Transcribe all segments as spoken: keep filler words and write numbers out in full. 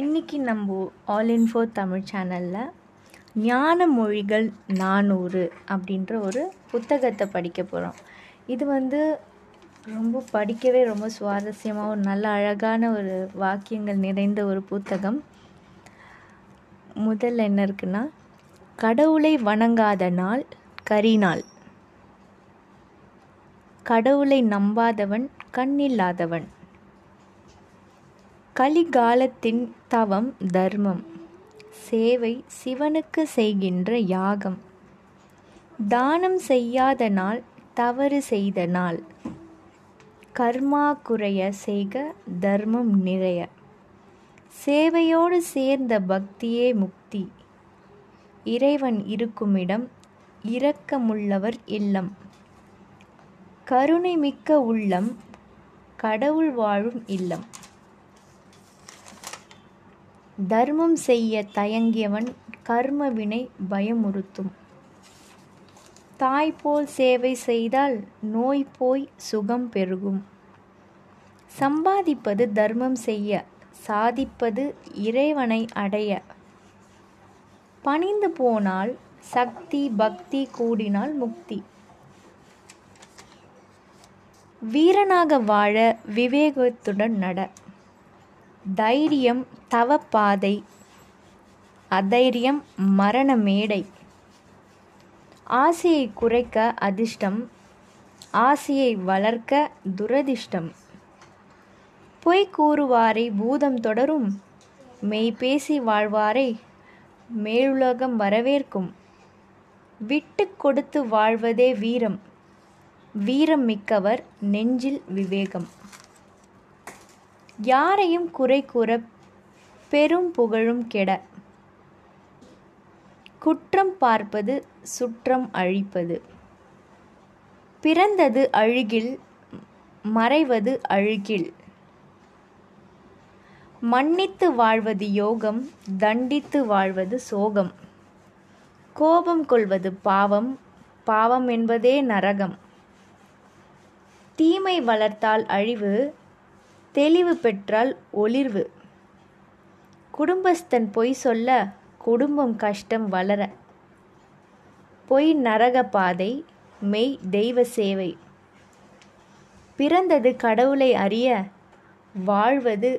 இன்றைக்கி நம்ம ஆலின்ஃபோ தமிழ் சேனலில் ஞானமொழிகள் நானூறு அப்படின்ற ஒரு புத்தகத்தை படிக்க போகிறோம். இது வந்து ரொம்ப படிக்கவே ரொம்ப சுவாரஸ்யமாக ஒரு நல்ல அழகான ஒரு வாக்கியங்கள் நிறைந்த ஒரு புத்தகம். முதல்ல என்ன இருக்குன்னா, கடவுளை வணங்காத நாள் கரிநாள், கடவுளை நம்பாதவன் கண்ணில்லாதவன், கலிகாலத்தின் தவம் தர்மம் சேவை சிவனுக்கு செய்கின்ற யாகம், தானம் செய்யாத நாள் தவறு செய்த நாள், கர்மா குறைய செய்க தர்மம் நிறைய, சேவையோடு சேர்ந்த பக்தியே முக்தி, இறைவன் இருக்குமிடம் இரக்கமுள்ளவர் இல்லம், கருணை மிக்க உள்ளம் கடவுள் வாழும் இல்லம், தர்மம் செய்ய தயங்கியவன் கர்மவினை பயமுறுத்தும், தாய் போல் சேவை செய்தால் நோய் போய் சுகம் பெருகும், சம்பாதிப்பது தர்மம் செய்ய சாதிப்பது இறைவனை அடைய, பணிந்து போனால் சக்தி பக்தி கூடினால் முக்தி, வீரனாக வாழ விவேகத்துடன் நட, தைரியம் தவப்பாதை அதைரியம் மரண மேடை, ஆசையை குறைக்க அதிர்ஷ்டம் ஆசையை வளர்க்க துரதிர்ஷ்டம், பொய் கூறுவாரை பூதம் தொடரும் மெய்பேசி வாழ்வாரை மேலுலகம் வரவேற்கும், விட்டு கொடுத்து வாழ்வதே வீரம் வீரம் மிக்கவர் நெஞ்சில் விவேகம், யாரையும் குறை கூற பெரும் புகழும் கெட, குற்றம் பார்ப்பது சுற்றம் அழிப்பது, பிறந்தது அழுகில் மறைவது அழுகில், மன்னித்து வாழ்வது யோகம் தண்டித்து வாழ்வது சோகம், கோபம் கொள்வது பாவம் பாவம் என்பதே நரகம், தீமை வளர்த்தால் அழிவு தெளிவு பெற்றால் ஒளிர்வு, குடும்பஸ்தன் பொய் சொல்ல குடும்பம் கஷ்டம் வளர, பொய் நரக பாதை மெய் தெய்வ சேவை, பிறந்தது கடவுளை அறிய வாழ்வது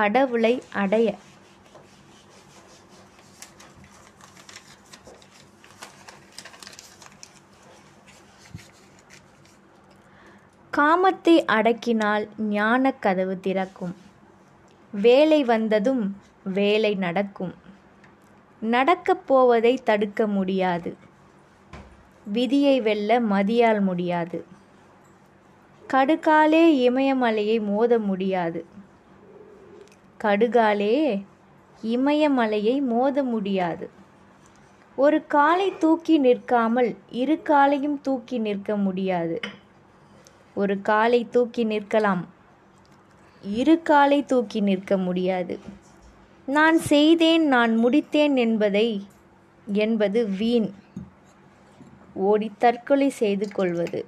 கடவுளை அடைய, காமத்தை அடக்கினால் ஞான கதவு திறக்கும், வேலை வந்ததும் வேலை நடக்கும், நடக்கப் போவதை தடுக்க முடியாது, விதியை வெல்ல மதியால் முடியாது, கடுகாலே இமயமலையை மோத முடியாது, கடுகாலே இமயமலையை மோத முடியாது, ஒரு காலை தூக்கி நிற்காமல் இரு காலையும் தூக்கி நிற்க முடியாது, ஒரு காலை தூக்கி நிற்கலாம் இரு காலை தூக்கி நிற்க முடியாது, நான் செய்தேன் நான் முடித்தேன் என்பதை என்பது வீண் ஓடி தற்கொலை செய்து கொள்வது,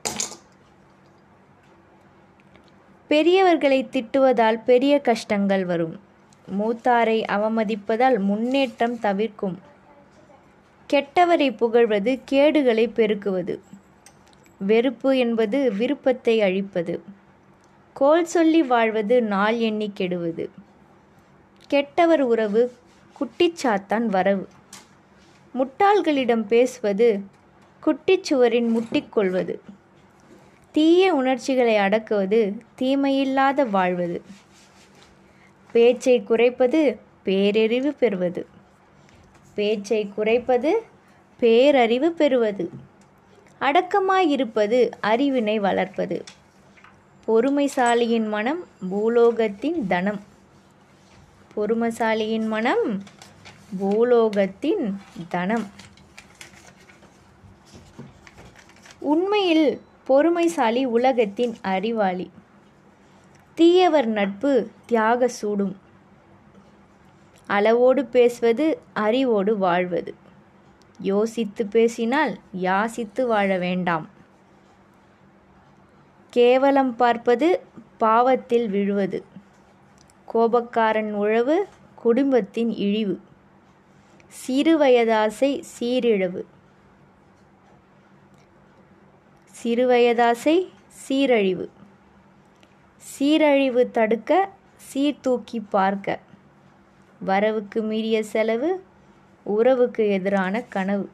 பெரியவர்களை திட்டுவதால் பெரிய கஷ்டங்கள் வரும், மூத்தாரை அவமதிப்பதால் முன்னேற்றம் தவிர்க்கும், கெட்டவரை புகழ்வது கேடுகளை பெருக்குவது, வெறுப்பு என்பது விருப்பத்தை அழிப்பது, கோல் சொல்லி வாழ்வது நாள் எண்ணி கெடுவது, கெட்டவர் உறவு குட்டிச்சாத்தான் வரவு, முட்டாள்களிடம் பேசுவது குட்டிச்சுவரின் முட்டிக்கொள்வது, தீய உணர்ச்சிகளை அடக்குவது தீமையில்லாத வாழ்வது, பேச்சை குறைப்பது பேரறிவு பெறுவது, பேச்சை குறைப்பது பேரறிவு பெறுவது, அடக்கமாயிருப்பது அறிவினை வளர்ப்பது, பொறுமைசாலியின் மனம் பூலோகத்தின் தனம், பொறுமைசாலியின் மனம் பூலோகத்தின் தனம், உண்மையில் பொறுமைசாலி உலகத்தின் அறிவாளி, தீயவர் நட்பு தியாக சூடும், அளவோடு பேசுவது அறிவோடு வாழ்வது, யோசித்து பேசினால் யாசித்து வாழ வேண்டாம், கேவலம் பார்ப்பது பாவத்தில் விழுவது. கோபக்காரன் உழவு குடும்பத்தின் இழிவு. சிறுவயதாசை சீரிழவு சிறுவயதாசை சீரழிவு. சீரழிவு தடுக்க சீர்தூக்கி பார்க்க. வரவுக்கு மீறிய செலவு, உறவுக்கு எதிரான கனவு.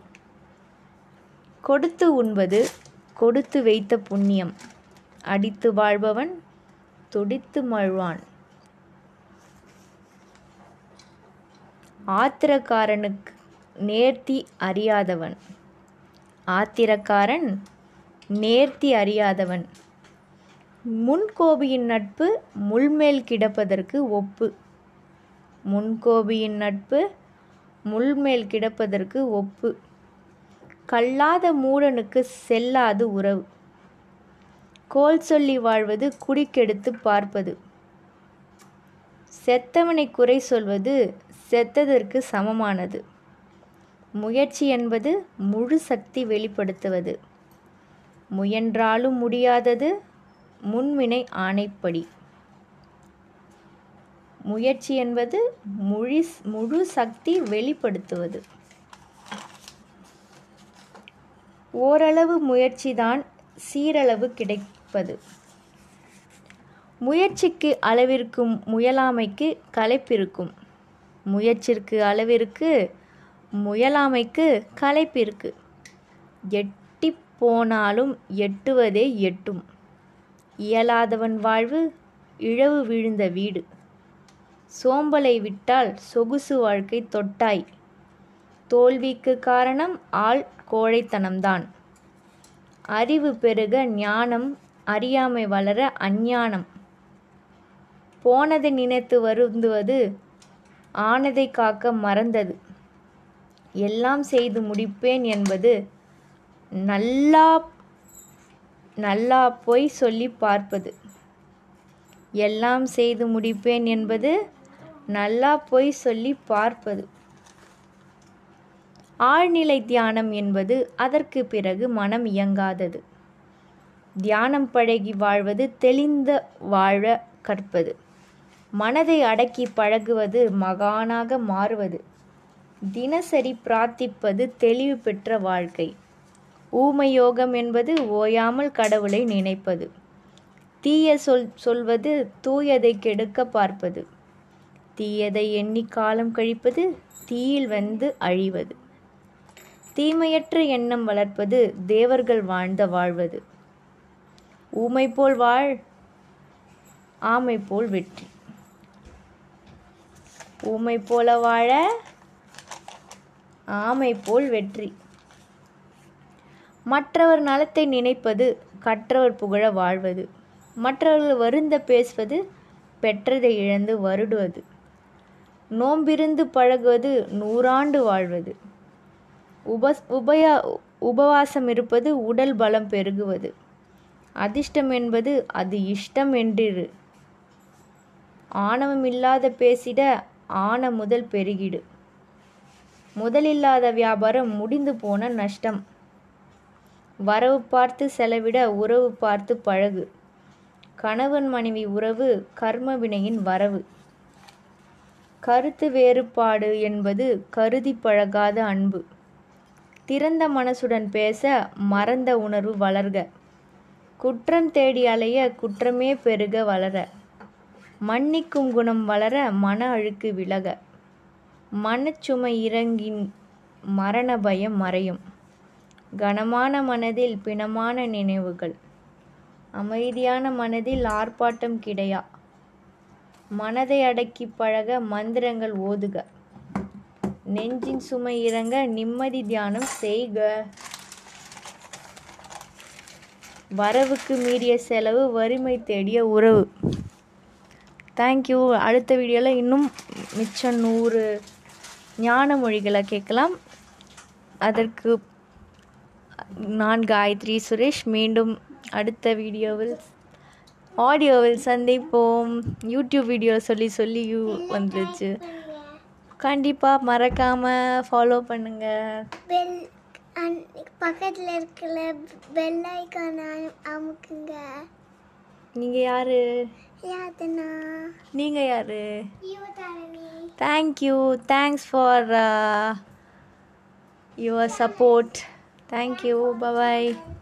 கொடுத்து உண்பது கொடுத்து வைத்த புண்ணியம். அடித்து வாழ்பவன் துடித்து மழ்வான். ஆத்திரக்காரனுக்கு நேர்த்தி அறியாதவன். ஆத்திரக்காரன் நேர்த்தி அறியாதவன். முன்கோபியின் நட்பு முள்மேல் கிடப்பதற்கு ஒப்பு. முன்கோபியின் நட்பு முள்மேல் கிடப்பதற்கு ஒப்பு. கல்லாத மூடனுக்கு செல்லாது உறவு. கோல் சொல்லி வாழ்வது குடிக்கெடுத்து பார்ப்பது. செத்தவனை குறை சொல்வது செத்ததற்கு சமமானது. முயற்சி என்பது முழு சக்தி வெளிப்படுத்துவது. முயன்றாலும் முடியாதது முன்வினை ஆணைப்படி. முயற்சி என்பது முழு முழு சக்தி வெளிப்படுத்துவது. ஓரளவு முயற்சிதான் சீரளவு கிடைப்பது. முயற்சிக்கு அளவிற்கும் முயலாமைக்கு களைப்பிருக்கும். முயற்சிற்கு அளவிற்கு முயலாமைக்கு களைப்பிற்கு. எட்டி போனாலும் எட்டுவதே எட்டும். இயலாதவன் வாழ்வு இழவு விழுந்த வீடு. சோம்பலை விட்டால் சொகுசு வாழ்க்கை தொட்டாய். தோல்விக்கு காரணம் ஆள் கோழைத்தனம்தான். அறிவு பெருக ஞானம், அறியாமை வளர அஞ்ஞானம். போனதை நினைத்து வருந்துவது ஆனதை காக்க மறந்தது. எல்லாம் செய்து முடிப்பேன் என்பது நல்லா நல்லா போய் சொல்லி பார்ப்பது. எல்லாம் செய்து முடிப்பேன் என்பது நல்லா போய் சொல்லி பார்ப்பது. ஆழ்நிலை தியானம் என்பது அதற்கு பிறகு மனம் இயங்காதது. தியானம் பழகி வாழ்வது தெளிந்த வாழ கற்பது. மனதை அடக்கி பழகுவது மகானாக மாறுவது. தினசரி பிரார்த்திப்பது தெளிவு பெற்ற வாழ்க்கை. ஊமயோகம் என்பது ஓயாமல் கடவுளை நினைப்பது. தீய சொல் சொல்வது தூயதை கெடுக்க பார்ப்பது. தீயதை எண்ணி காலம் கழிப்பது தீயில் வந்து அழிவது. தீமையற்ற எண்ணம் வளர்ப்பது தேவர்கள் வாழ்ந்த வாழ்வது. ஊமை போல் வாழ், ஆமை போல் வெற்றி. ஊமை போல வாழ, ஆமை போல் வெற்றி. மற்றவர் நலத்தை நினைப்பது கற்றவர் புகழ வாழ்வது. மற்றவர்கள் வருந்த பேசுவது பெற்றதை இழந்து வருடுவது. நோம்பிருந்து பழகுவது நூறாண்டு வாழ்வது. உப உபய உபவாசம் இருப்பது உடல் பலம் பெருகுவது. அதிர்ஷ்டம் என்பது அது இஷ்டம் என்றிரு. ஆணவம் இல்லாத பேசிட ஆன முதல் பெருகிடு. முதலில்லாத வியாபாரம் முடிந்து போன நஷ்டம். வரவு பார்த்து செலவிட உறவு பார்த்து பழகு. கணவன் மனைவி உறவு கர்மவினையின் வரவு. கருத்து வேறுபாடு என்பது கருதி பழகாத அன்பு. திறந்த மனசுடன் பேச மறந்த உணர்வு வளர்க. குற்றம் தேடி அலைய குற்றமே பெருக வளர. மன்னிக்கும் குணம் வளர மன அழுக்கு விலக. மனச்சுமை இறங்கின் மரண பயம் மறையும். கனமான மனதில் பிணமான நினைவுகள். அமைதியான மனதில் ஆர்ப்பாட்டம் கிடையா. மனதை அடக்கி பழக மந்திரங்கள் ஓதுக. நெஞ்சின் சுமை இறங்க நிம்மதி தியானம் செய்க. வரவுக்கு மீறிய செலவு வறுமை தேடிய உறவு. தேங்க்யூ. அடுத்த வீடியோவில் இன்னும் மிச்சம் நூறு ஞான மொழிகளை கேட்கலாம். அதற்கு நான் காயத்ரி சுரேஷ். மீண்டும் அடுத்த வீடியோவில் ஆடியோவில் சந்திப்போம். யூடியூப் வீடியோ சொல்லி சொல்லி யூ வந்துருச்சு. கண்டிப்பாக மறக்காமல் ஃபாலோ பண்ணுங்கள். பக்கத்தில் இருக்கிற பெல் ஐக்கானை அமுக்குங்க. நீங்கள் யார்? நீங்கள் யார்? Thank you, thanks for your support. Thank you, bye.